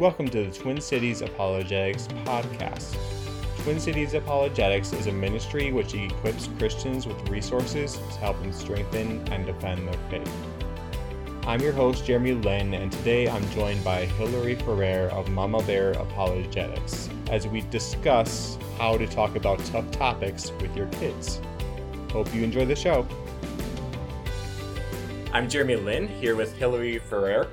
Welcome to the Twin Cities Apologetics podcast. Twin Cities Apologetics is a ministry which equips Christians with resources to help them strengthen and defend their faith. I'm your host, Jeremy Lynn, and today I'm joined by Hilary Ferrer of Mama Bear Apologetics as we discuss how to talk about tough topics with your kids. Hope you enjoy the show. I'm Jeremy Lynn, here with Hilary Ferrer.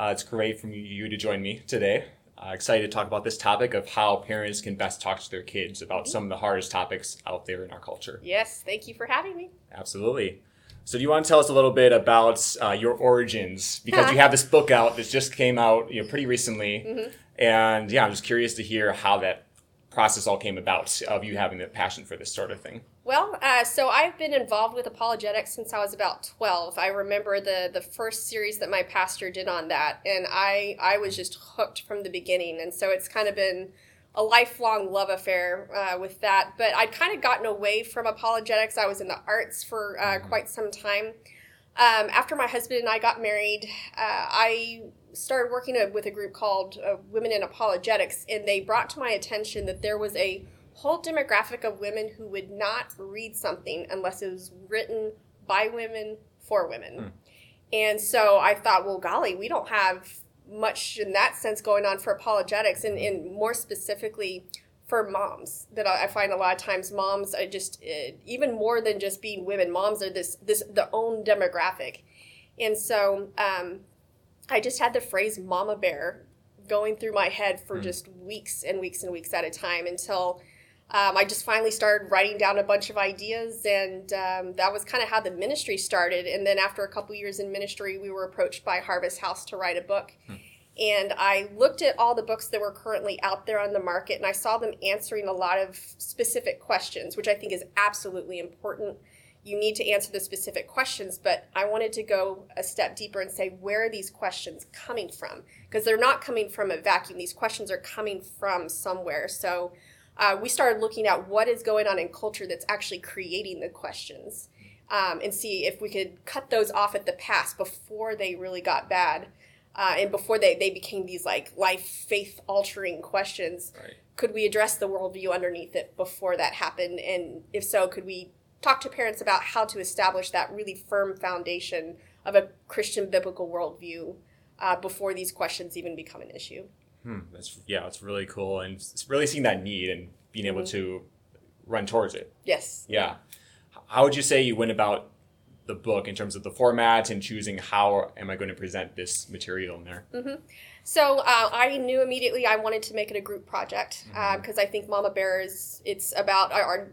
It's great for you to join me today. Excited to talk about this topic of how parents can best talk to their kids about some of the hardest topics out there in our culture. Yes, thank you for having me. Absolutely. So do you want to tell us a little bit about your origins? Because you have this book out that just came out pretty recently. Mm-hmm. And I'm just curious to hear how that process all came about of you having the passion for this sort of thing. Well, so I've been involved with apologetics since I was about 12. I remember the first series that my pastor did on that, and I was just hooked from the beginning. And so it's kind of been a lifelong love affair with that. But I'd kind of gotten away from apologetics. I was in the arts for quite some time. After my husband and I got married, I started working with a group called Women in Apologetics, and they brought to my attention that there was a whole demographic of women who would not read something unless it was written by women for women. And so I thought, well, golly, we don't have much in that sense going on for apologetics, and more specifically for moms. That I find a lot of times moms are just, even more than just being women, moms are this the own demographic. And so I just had the phrase Mama Bear going through my head for just weeks and weeks and weeks at a time until I just finally started writing down a bunch of ideas, and that was kind of how the ministry started. And then after a couple years in ministry, we were approached by Harvest House to write a book. And I looked at all the books that were currently out there on the market, and I saw them answering a lot of specific questions, which I think is absolutely important. You need to answer the specific questions, but I wanted to go a step deeper and say, where are these questions coming from? Because they're not coming from a vacuum. These questions are coming from somewhere. So we started looking at what is going on in culture that's actually creating the questions, and see if we could cut those off at the past before they really got bad, and before they became these like life, faith-altering questions. Right. Could we address the worldview underneath it before that happened? And if so, could we talk to parents about how to establish that really firm foundation of a Christian biblical worldview before these questions even become an issue? That's really cool, and it's really seeing that need and being able to run towards it. Yes. Yeah. How would you say you went about the book in terms of the format and choosing how am I going to present this material in there? So I knew immediately I wanted to make it a group project because I think Mama Bear it's about our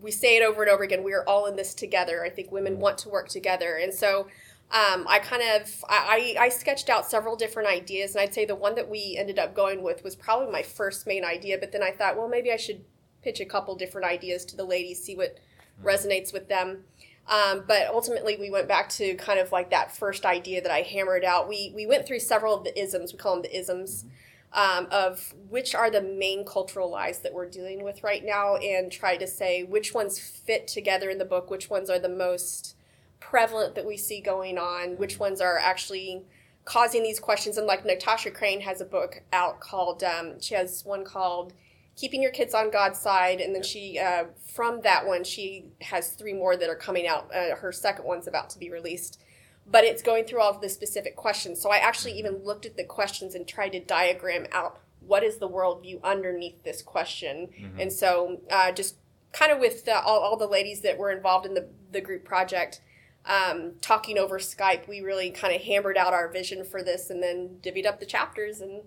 we say it over and over again, we are all in this together. I think women want to work together. And so I sketched out several different ideas, and I'd say the one that we ended up going with was probably my first main idea, but then I thought, well, maybe I should pitch a couple different ideas to the ladies, see what resonates with them. But ultimately we went back to kind of like that first idea that I hammered out. We went through several of the isms, we call them the isms, of which are the main cultural lies that we're dealing with right now, and try to say which ones fit together in the book, which ones are the most prevalent that we see going on, which ones are actually causing these questions. And like Natasha Crane has a book out called, she has one called Keeping Your Kids on God's Side, and then she, from that one, she has three more that are coming out. Her second one's about to be released. But it's going through all of the specific questions. So I actually even looked at the questions and tried to diagram out what is the worldview underneath this question. And so just kind of with all the ladies that were involved in the group project, talking over Skype, we really kind of hammered out our vision for this and then divvied up the chapters and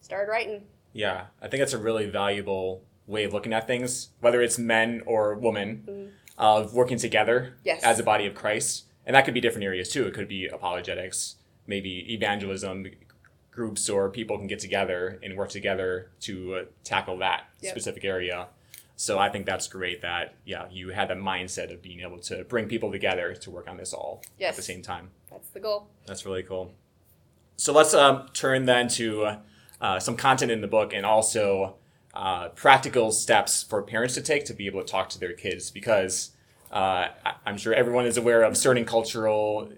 started writing. Yeah, I think that's a really valuable way of looking at things, whether it's men or women, of working together as a body of Christ. And that could be different areas too. It could be apologetics, maybe evangelism, groups or people can get together and work together to tackle that specific area. So I think that's great that, you had the mindset of being able to bring people together to work on this all at the same time. That's the goal. That's really cool. So let's turn then to some content in the book and also practical steps for parents to take to be able to talk to their kids, because I'm sure everyone is aware of certain cultural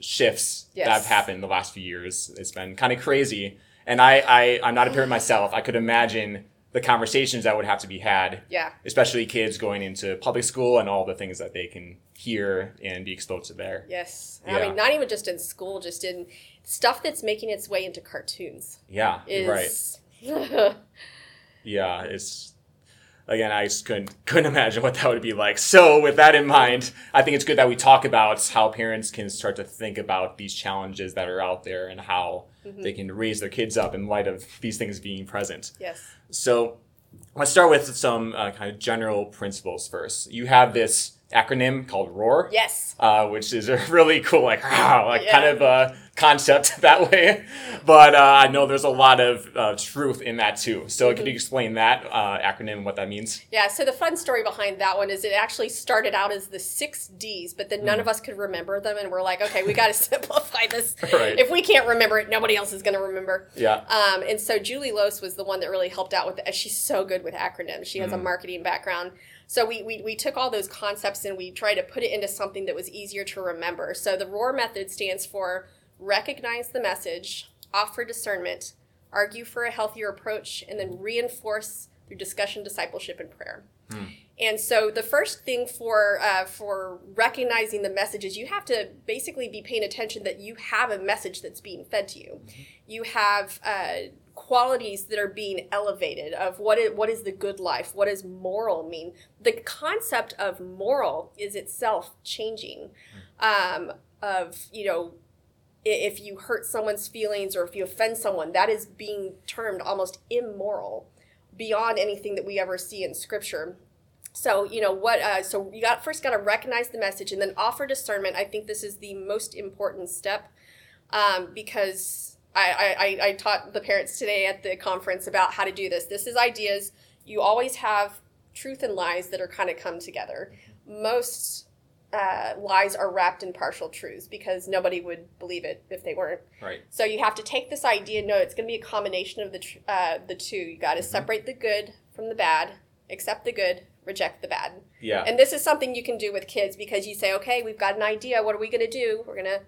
shifts yes. that have happened in the last few years. It's been kind of crazy. And I'm not a parent myself. I could imagine the conversations that would have to be had, yeah. especially kids going into public school and all the things that they can hear and be exposed to there. Yes. Yeah. I mean, not even just in school, just in stuff that's making its way into cartoons. Yeah, right. yeah, it's, again, I just couldn't imagine what that would be like. So with that in mind, I think it's good that we talk about how parents can start to think about these challenges that are out there and how mm-hmm. they can raise their kids up in light of these things being present. Yes. So let's start with some kind of general principles first. You have this acronym called ROAR. Yes. Which is a really cool, kind of concept that way. But I know there's a lot of truth in that too. So mm-hmm. Could you explain that acronym and what that means? Yeah. So the fun story behind that one is it actually started out as the 6 Ds, but then none of us could remember them. And we're like, okay, we got to simplify this. Right. If we can't remember it, nobody else is going to remember. Yeah. And so Julie Loes was the one that really helped out with it. She's so good with acronyms. She has a marketing background. So we took all those concepts and we tried to put it into something that was easier to remember. So the ROAR method stands for recognize the message, offer discernment, argue for a healthier approach, and then reinforce through discussion, discipleship, and prayer. Hmm. And so the first thing for recognizing the message is you have to basically be paying attention that you have a message that's being fed to you. Mm-hmm. You have qualities that are being elevated of what is the good life, what does moral mean. The concept of moral is itself changing. Of, you know, if you hurt someone's feelings or if you offend someone, that is being termed almost immoral beyond anything that we ever see in Scripture. So, you know, so you first got to recognize the message and then offer discernment. I think this is the most important step because I taught the parents today at the conference about how to do this. This is ideas. You always have truth and lies that are kind of come together. Most lies are wrapped in partial truths because nobody would believe it if they weren't. Right. So you have to take this idea. No, it's going to be a combination of the two. You got to separate the good from the bad, accept the good, reject the bad. Yeah. And this is something you can do with kids because you say, okay, we've got an idea. What are we going to do? We're going to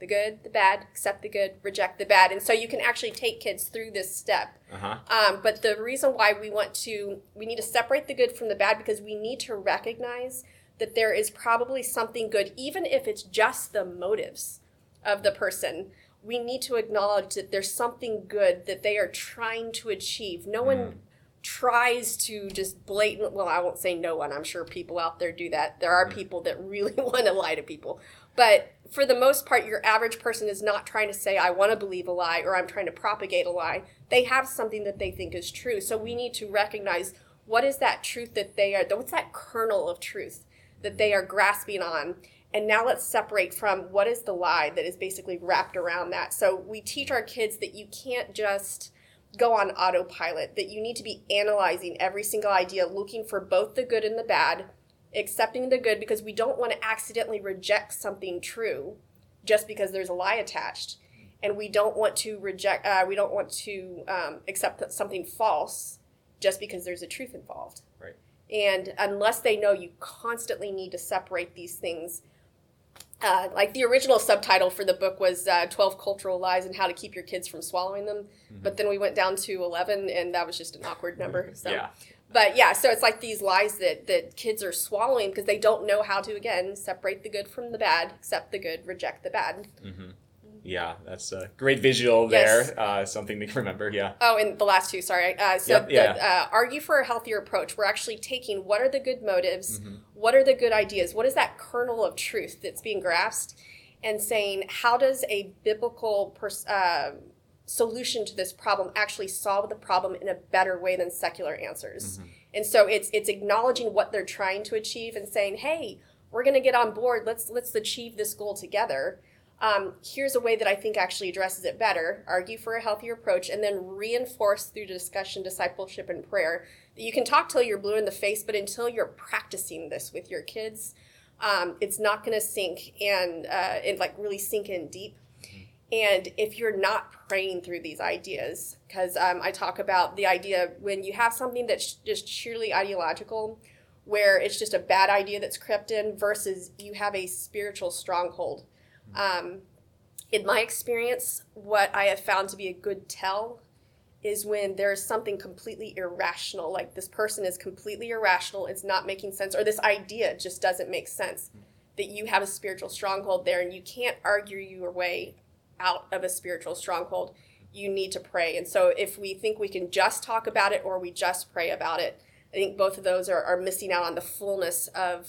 the good, the bad, accept the good, reject the bad. And so you can actually take kids through this step. Uh-huh. But the reason why we need to separate the good from the bad because we need to recognize that there is probably something good, even if it's just the motives of the person. We need to acknowledge that there's something good that they are trying to achieve. No one tries to just I won't say no one. I'm sure people out there do that. There are people that really want to lie to people. But for the most part, your average person is not trying to say, I want to believe a lie or I'm trying to propagate a lie. They have something that they think is true. So we need to recognize what is that truth that they are, what's that kernel of truth that they are grasping on. And now let's separate from what is the lie that is basically wrapped around that. So we teach our kids that you can't just go on autopilot, that you need to be analyzing every single idea, looking for both the good and the bad, accepting the good because we don't want to accidentally reject something true just because there's a lie attached. And we don't want to accept something false just because there's a truth involved. Right. And unless they know, you constantly need to separate these things. Like the original subtitle for the book was 12 Cultural Lies and How to Keep Your Kids from Swallowing Them. Mm-hmm. But then we went down to 11 and that was just an awkward number. So. Yeah. But yeah, so it's like these lies that kids are swallowing because they don't know how to, again, separate the good from the bad, accept the good, reject the bad. Mm-hmm. Yeah, that's a great visual there. Yes. Something to remember, yeah. Oh, and the last two, sorry. Argue for a healthier approach. We're actually taking what are the good motives, what are the good ideas, what is that kernel of truth that's being grasped, and saying how does a biblical solution to this problem actually solve the problem in a better way than secular answers. Mm-hmm. And so it's acknowledging what they're trying to achieve and saying, hey, we're going to get on board. Let's achieve this goal together. Here's a way that I think actually addresses it better, argue for a healthier approach, and then reinforce through discussion, discipleship, and prayer. You can talk till you're blue in the face, but until you're practicing this with your kids, it's not going to sink and really sink in deep. And if you're not praying through these ideas, because I talk about the idea when you have something that's just sheerly ideological, where it's just a bad idea that's crept in versus you have a spiritual stronghold. In my experience, what I have found to be a good tell is when there is something completely irrational, like this person is completely irrational, it's not making sense, or this idea just doesn't make sense, that you have a spiritual stronghold there, and you can't argue your way out of a spiritual stronghold. You need to pray. And so if we think we can just talk about it or we just pray about it, I think both of those are missing out on the fullness of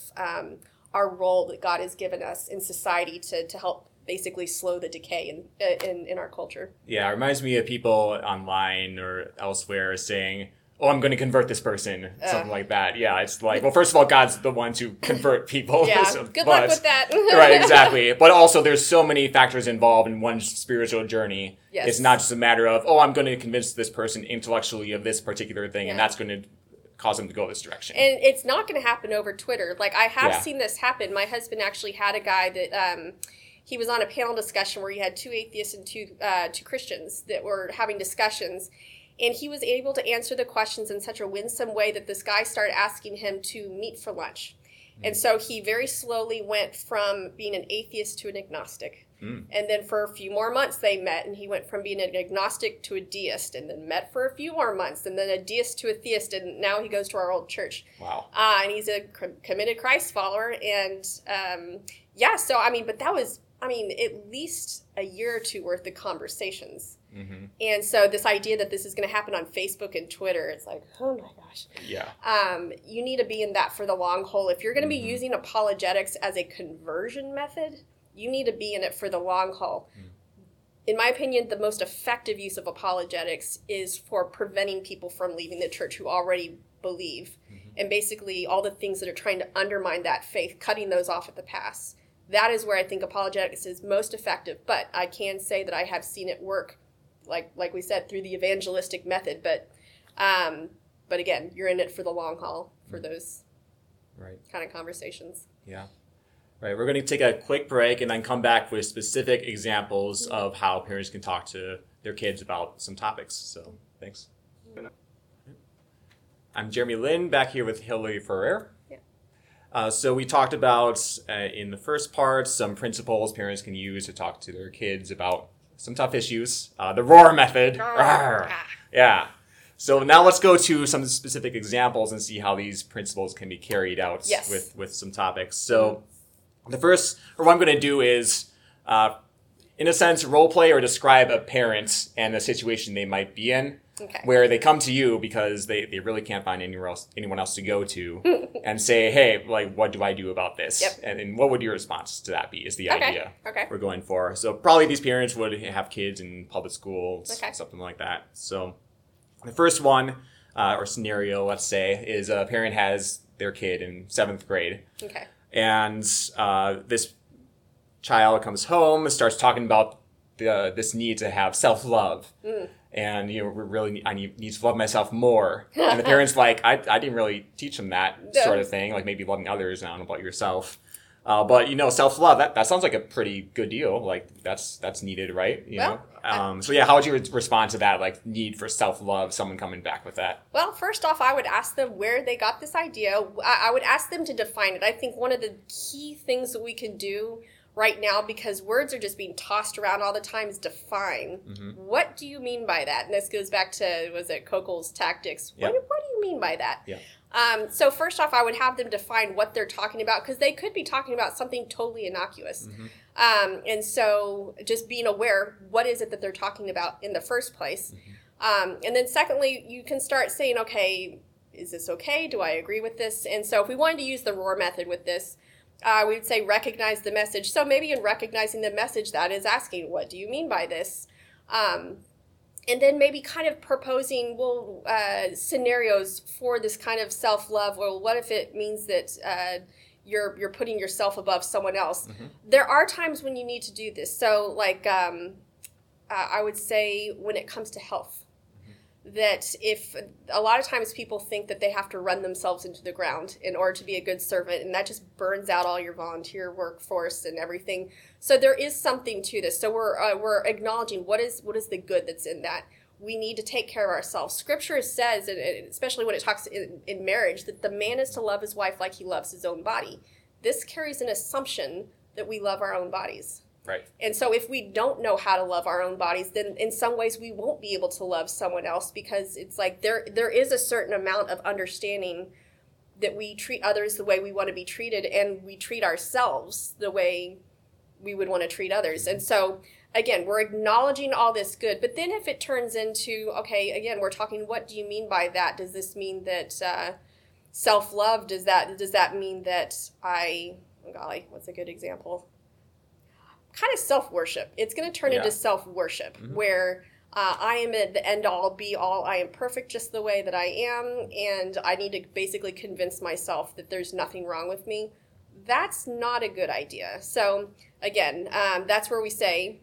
our role that God has given us in society to help basically slow the decay in our culture. Yeah, it reminds me of people online or elsewhere saying, oh, I'm going to convert this person, something like that. Yeah, it's like, well, first of all, God's the one to convert people. Yeah, so, good luck with that. Right, exactly. But also, there's so many factors involved in one's spiritual journey. Yes. It's not just a matter of, oh, I'm going to convince this person intellectually of this particular thing, and that's going to cause them to go this direction. And it's not going to happen over Twitter. Like, I have seen this happen. My husband actually had a guy that... he was on a panel discussion where you had two atheists and two Christians that were having discussions. And he was able to answer the questions in such a winsome way that this guy started asking him to meet for lunch. Mm. And so he very slowly went from being an atheist to an agnostic. Mm. And then for a few more months they met, and he went from being an agnostic to a deist, and then met for a few more months, and then a deist to a theist, and now he goes to our old church. Wow. And he's a committed Christ follower. And but that was... at least a year or two worth of conversations. Mm-hmm. And so this idea that this is going to happen on Facebook and Twitter, it's like, oh my gosh. Yeah. You need to be in that for the long haul. If you're going to be using apologetics as a conversion method, you need to be in it for the long haul. Mm. In my opinion, the most effective use of apologetics is for preventing people from leaving the church who already believe. Mm-hmm. And basically all the things that are trying to undermine that faith, cutting those off at the pass. That is where I think apologetics is most effective, but I can say that I have seen it work, like we said, through the evangelistic method. But again, you're in it for the long haul for those kind of conversations. Yeah. Right. We're going to take a quick break and then come back with specific examples of how parents can talk to their kids about some topics. So thanks. Mm-hmm. I'm Jeremy Lynn, back here with Hilary Ferrer. So we talked about, in the first part, some principles parents can use to talk to their kids about some tough issues. The roar method. Roar. Yeah. So now let's go to some specific examples and see how these principles can be carried out with some topics. So the first, or what I'm going to do is, in a sense, role play or describe a parent and the situation they might be in. Okay. Where they come to you because they really can't find anyone else to go to and say, hey, like, what do I do about this? Yep. And what would your response to that be is the idea we're going for. So probably these parents would have kids in public schools, something like that. So the first one or scenario, let's say, is a parent has their kid in 7th grade. Okay. And this child comes home and starts talking about this need to have self-love. Mm. And, I need to love myself more. And the parent's like, I didn't really teach them that sort of thing. Like, maybe loving others, and I don't know about yourself. But, self-love, that sounds like a pretty good deal. Like, that's needed, right? You know? How would you respond to that, like, need for self-love, someone coming back with that? Well, first off, I would ask them where they got this idea. I would ask them to define it. I think one of the key things that we can do right now, because words are just being tossed around all the time, is define. Mm-hmm. What do you mean by that? And this goes back to, was it Kokel's tactics? Yep. What do you mean by that? Yeah. So first off, I would have them define what they're talking about, because they could be talking about something totally innocuous. Mm-hmm. And so just being aware, what is it that they're talking about in the first place? Mm-hmm. And then secondly, you can start saying, okay, is this okay? Do I agree with this? And so if we wanted to use the roar method with this, we would say recognize the message. So maybe in recognizing the message, that is asking, what do you mean by this? And then maybe kind of proposing scenarios for this kind of self-love. Well, what if it means that you're putting yourself above someone else? Mm-hmm. There are times when you need to do this. So like I would say when it comes to health, that if a lot of times people think that they have to run themselves into the ground in order to be a good servant, and that just burns out all your volunteer workforce and everything. So there is something to this. So we're acknowledging what is the good that's in that. We need to take care of ourselves. Scripture says, and especially when it talks in marriage, that the man is to love his wife like he loves his own body. This carries an assumption that we love our own bodies. Right. And so if we don't know how to love our own bodies, then in some ways we won't be able to love someone else, because it's like there is a certain amount of understanding that we treat others the way we want to be treated, and we treat ourselves the way we would want to treat others. And so, again, we're acknowledging all this good. But then if it turns into, okay, again, we're talking, what do you mean by that? Does this mean that self-love, does that mean that what's a good example? Kind of self-worship. It's going to turn into self-worship, mm-hmm. where I am at the end-all, be-all. I am perfect just the way that I am, and I need to basically convince myself that there's nothing wrong with me. That's not a good idea. So, again, that's where we say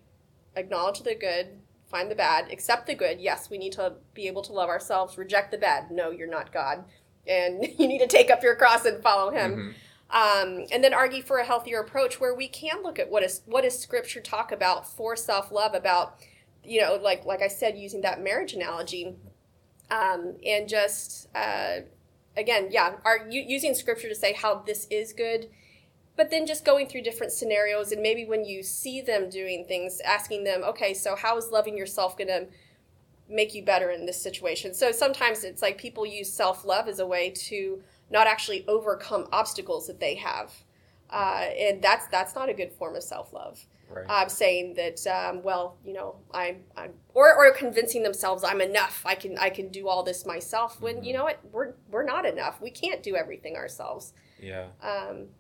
acknowledge the good, find the bad, accept the good. Yes, we need to be able to love ourselves, reject the bad. No, you're not God, and you need to take up your cross and follow him. Mm-hmm. And then argue for a healthier approach where we can look at what does Scripture talk about for self-love, about, you know, like I said, using that marriage analogy, and just, again, using Scripture to say how this is good, but then just going through different scenarios, and maybe when you see them doing things, asking them, okay, so how is loving yourself going to make you better in this situation? So sometimes it's like people use self-love as a way to not actually overcome obstacles that they have. And that's not a good form of self-love. Right. Saying that, I'm convincing themselves I'm enough. I can do all this myself. When mm-hmm. you know what, we're not enough. We can't do everything ourselves. Yeah. And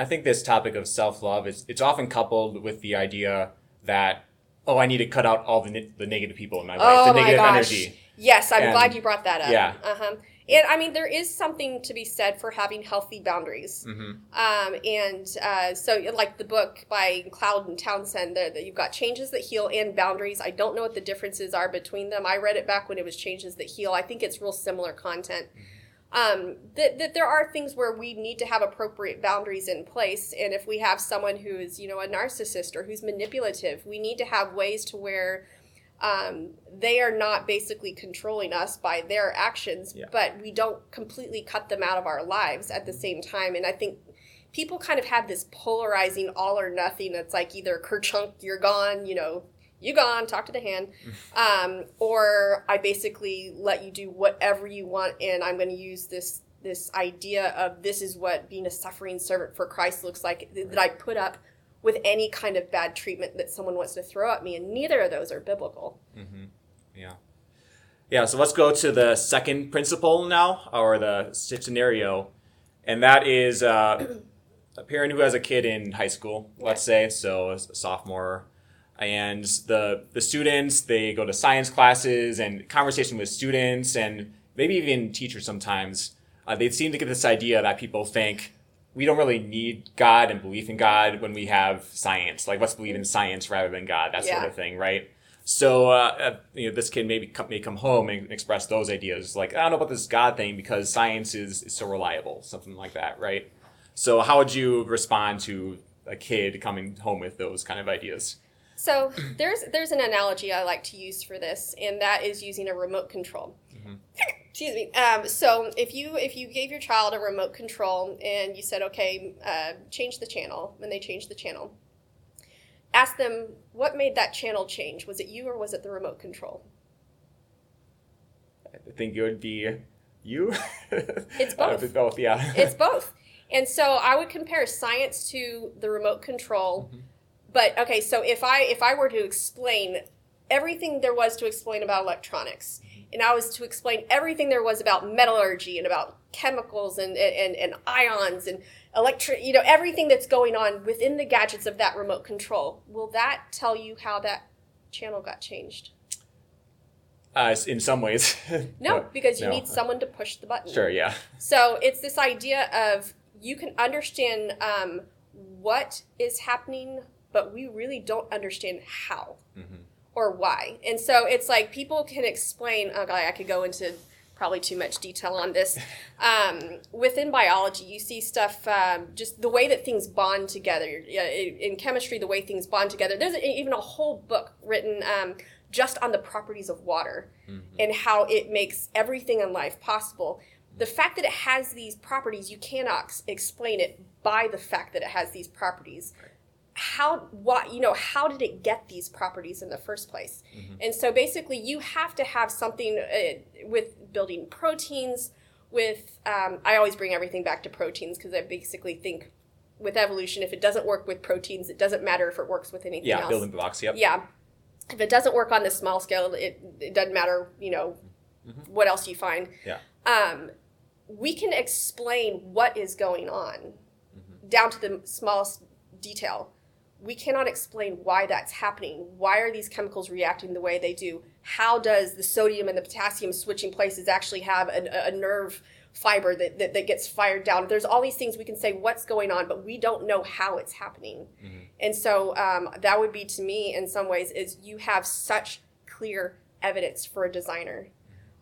I think this topic of self-love it's often coupled with the idea that, oh, I need to cut out all the negative people in my life, the negative energy. Yes, I'm glad you brought that up. Yeah. Uh-huh. And, I mean, there is something to be said for having healthy boundaries. Mm-hmm. So, like the book by Cloud and Townsend, that you've got Changes That Heal and Boundaries. I don't know what the differences are between them. I read it back when it was Changes That Heal. I think it's real similar content. That there are things where we need to have appropriate boundaries in place. And if we have someone who is, you know, a narcissist or who's manipulative, we need to have ways to where they are not basically controlling us by their actions, but we don't completely cut them out of our lives at the same time. And I think people kind of have this polarizing all or nothing. That's like either kerchunk, you're gone, you know, you gone, talk to the hand, or I basically let you do whatever you want, and I'm going to use this idea of this is what being a suffering servant for Christ looks like, that I put up with any kind of bad treatment that someone wants to throw at me, and neither of those are biblical. Mm-hmm. Yeah. Yeah, so let's go to the second principle now, or the scenario, and that is a parent who has a kid in high school, let's say, so a sophomore, and the students, they go to science classes and conversation with students, and maybe even teachers sometimes, they seem to get this idea that people think, we don't really need God and belief in God when we have science. Like, let's believe in science rather than God, that sort of thing, right? So, you know, this kid may come home and express those ideas. Like, I don't know about this God thing because science is so reliable, something like that, right? So how would you respond to a kid coming home with those kind of ideas? So there's an analogy I like to use for this, and that is using a remote control. Mm-hmm. Excuse me. So if you gave your child a remote control and you said, okay, change the channel, and they change the channel, ask them, what made that channel change? Was it you or was it the remote control? I think it would be you. It's both. It's both, yeah. It's both. And so I would compare science to the remote control. Mm-hmm. But, okay, so if I were to explain everything there was to explain about electronics, and I was to explain everything there was about metallurgy and about chemicals and ions and electric, you know, everything that's going on within the gadgets of that remote control, will that tell you how that channel got changed? In some ways. No, because you need someone to push the button. Sure, yeah. So it's this idea of you can understand what is happening, but we really don't understand how. Mm-hmm. Or why. And so it's like people can explain, I could go into probably too much detail on this. Within biology, you see stuff, just the way that things bond together. In chemistry, the way things bond together. There's even a whole book written just on the properties of water, mm-hmm. and how it makes everything in life possible. The fact that it has these properties, you cannot explain it by the fact that it has these properties. how did it get these properties in the first place? Mm-hmm. And so basically you have to have something with building proteins, with, I always bring everything back to proteins because I basically think with evolution, if it doesn't work with proteins, it doesn't matter if it works with anything else. Yeah, building blocks, yep. Yeah. If it doesn't work on this small scale, it doesn't matter, mm-hmm. what else you find. Yeah. We can explain what is going on mm-hmm. down to the smallest detail. We cannot explain why that's happening. Why are these chemicals reacting the way they do? How does the sodium and the potassium switching places actually have a nerve fiber that gets fired down? There's all these things we can say what's going on, but we don't know how it's happening. Mm-hmm. And so that would be, to me, in some ways, is you have such clear evidence for a designer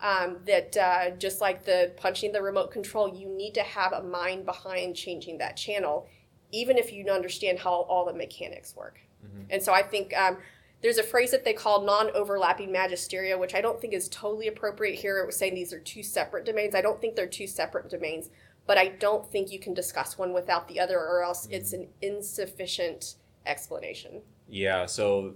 that just like the punching the remote control, you need to have a mind behind changing that channel, even if you understand how all the mechanics work. Mm-hmm. And so I think there's a phrase that they call non-overlapping magisteria, which I don't think is totally appropriate here. It was saying these are two separate domains. I don't think they're two separate domains, but I don't think you can discuss one without the other, or else mm-hmm. it's an insufficient explanation. Yeah, so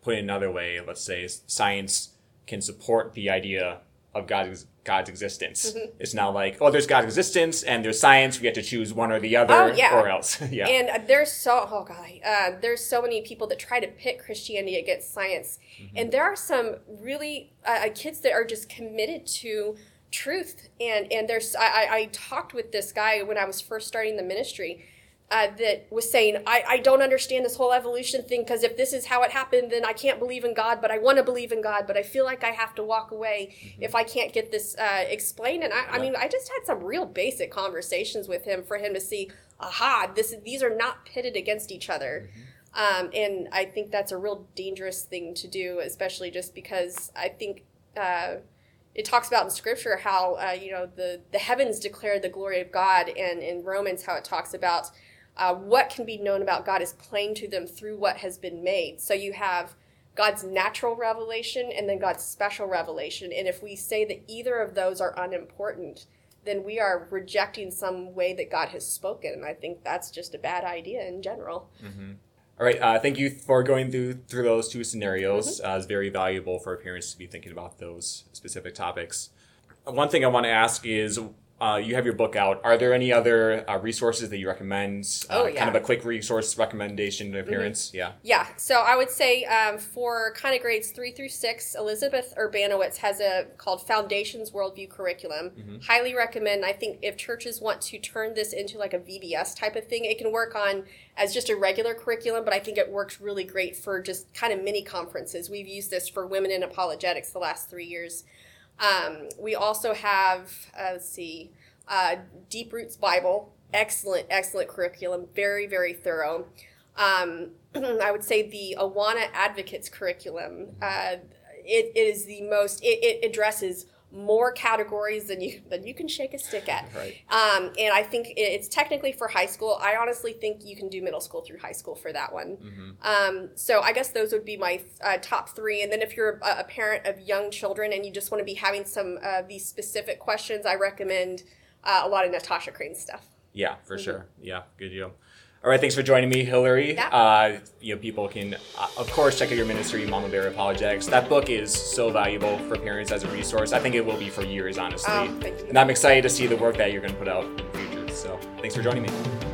put it another way, let's say science can support the idea of God's existence. Mm-hmm. It's not like, oh, there's God's existence and there's science. We have to choose one or the other or else. Yeah. And there's so many people that try to pit Christianity against science. Mm-hmm. And there are some really kids that are just committed to truth. And there's, I talked with this guy when I was first starting the ministry that was saying, I don't understand this whole evolution thing, because if this is how it happened, then I can't believe in God, but I want to believe in God, but I feel like I have to walk away mm-hmm. if I can't get this explained. And I mean, I just had some real basic conversations with him for him to see, these are not pitted against each other. Mm-hmm. And I think that's a real dangerous thing to do, especially just because I think it talks about in Scripture how, the heavens declare the glory of God, and in Romans how it talks about what can be known about God is plain to them through what has been made. So you have God's natural revelation and then God's special revelation. And if we say that either of those are unimportant, then we are rejecting some way that God has spoken. And I think that's just a bad idea in general. Mm-hmm. All right. Thank you for going through those two scenarios. Mm-hmm. It's very valuable for parents to be thinking about those specific topics. One thing I want to ask is, you have your book out. Are there any other resources that you recommend? Kind of a quick resource recommendation to parents? Mm-hmm. Yeah. Yeah. So I would say for kind of grades 3 through 6, Elizabeth Urbanowitz has called Foundations Worldview Curriculum. Mm-hmm. Highly recommend. I think if churches want to turn this into like a VBS type of thing, it can work on as just a regular curriculum, but I think it works really great for just kind of mini conferences. We've used this for Women in Apologetics the last 3 years. We also have, Deep Roots Bible, excellent curriculum, very, very thorough. I would say the Awana Advocates curriculum, it addresses more categories than you can shake a stick at. Right. And I think it's technically for high school. I honestly think you can do middle school through high school for that one. Mm-hmm. So I guess those would be my top 3. And then if you're a parent of young children and you just want to be having some of these specific questions, I recommend a lot of Natasha Crane stuff. Yeah, for mm-hmm. sure. Yeah, good deal. All right, thanks for joining me, Hilary. Yeah. People can, of course, check out your ministry, Mama Bear Apologetics. That book is so valuable for parents as a resource. I think it will be for years, honestly. Thank you. And I'm excited to see the work that you're going to put out in the future. So thanks for joining me.